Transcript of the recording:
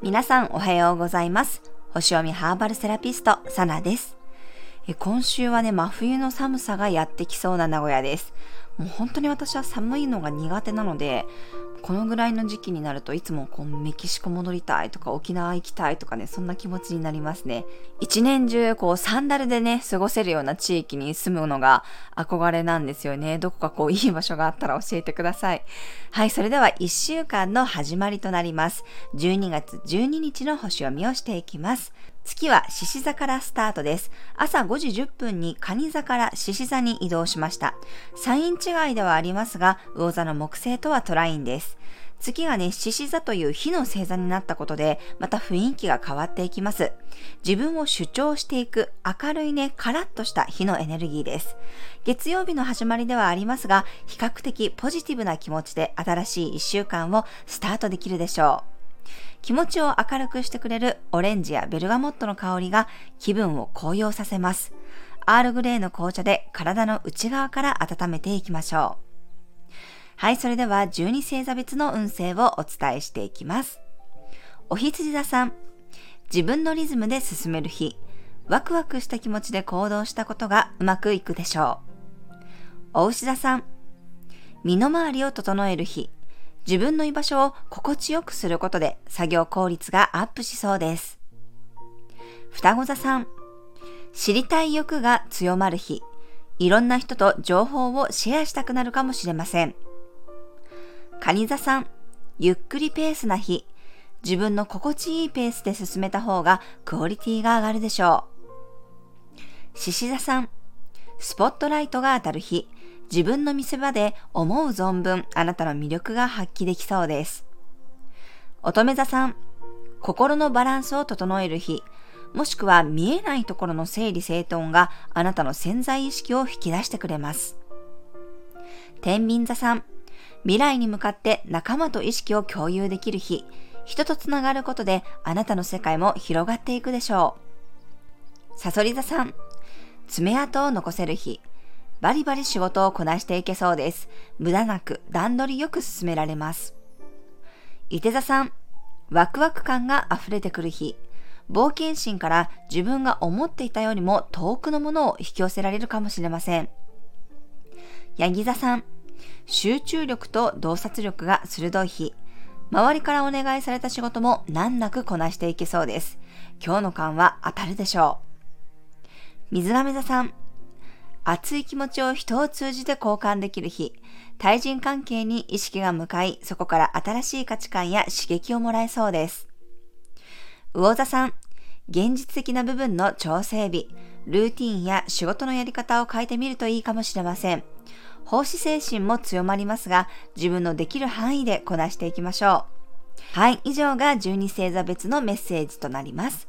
皆さんおはようございます。星読みハーバルセラピストサナです。今週はね、真冬の寒さがやってきそうな名古屋です。もう本当に私は寒いのが苦手なので、このぐらいの時期になるといつもこうメキシコ戻りたいとか沖縄行きたいとかね、そんな気持ちになりますね。一年中こうサンダルでね過ごせるような地域に住むのが憧れなんですよね。どこかこういい場所があったら教えてください。はい、それでは1週間の始まりとなります。12月12日の星読みをしていきます。月は獅子座からスタートです。朝5時10分に蟹座から獅子座に移動しました。サイン違いではありますが、魚座の木星とはトラインです。月がね、獅子座という火の星座になったことで、また雰囲気が変わっていきます。自分を主張していく、明るいね、カラッとした火のエネルギーです。月曜日の始まりではありますが、比較的ポジティブな気持ちで新しい1週間をスタートできるでしょう。気持ちを明るくしてくれるオレンジやベルガモットの香りが気分を高揚させます。アールグレーの紅茶で体の内側から温めていきましょう。はい、それでは12星座別の運勢をお伝えしていきます。お羊座さん、自分のリズムで進める日、ワクワクした気持ちで行動したことがうまくいくでしょう。お牛座さん、身の回りを整える日、自分の居場所を心地よくすることで作業効率がアップしそうです。双子座さん、知りたい欲が強まる日、いろんな人と情報をシェアしたくなるかもしれません。蟹座さん、ゆっくりペースな日、自分の心地いいペースで進めた方がクオリティが上がるでしょう。獅子座さん、スポットライトが当たる日、自分の見せ場で思う存分あなたの魅力が発揮できそうです。乙女座さん、心のバランスを整える日、もしくは見えないところの整理整頓があなたの潜在意識を引き出してくれます。天秤座さん、未来に向かって仲間と意識を共有できる日、人とつながることであなたの世界も広がっていくでしょう。蠍座さん、爪痕を残せる日、バリバリ仕事をこなしていけそうです。無駄なく段取りよく進められます。いて座さん、ワクワク感が溢れてくる日、冒険心から自分が思っていたよりも遠くのものを引き寄せられるかもしれません。ヤギ座さん、集中力と洞察力が鋭い日、周りからお願いされた仕事も難なくこなしていけそうです。今日の感は当たるでしょう。水瓶座さん、熱い気持ちを人を通じて交換できる日、対人関係に意識が向かい、そこから新しい価値観や刺激をもらえそうです。魚座さん、現実的な部分の調整日、ルーティンや仕事のやり方を変えてみるといいかもしれません。奉仕精神も強まりますが、自分のできる範囲でこなしていきましょう。はい、以上が12星座別のメッセージとなります。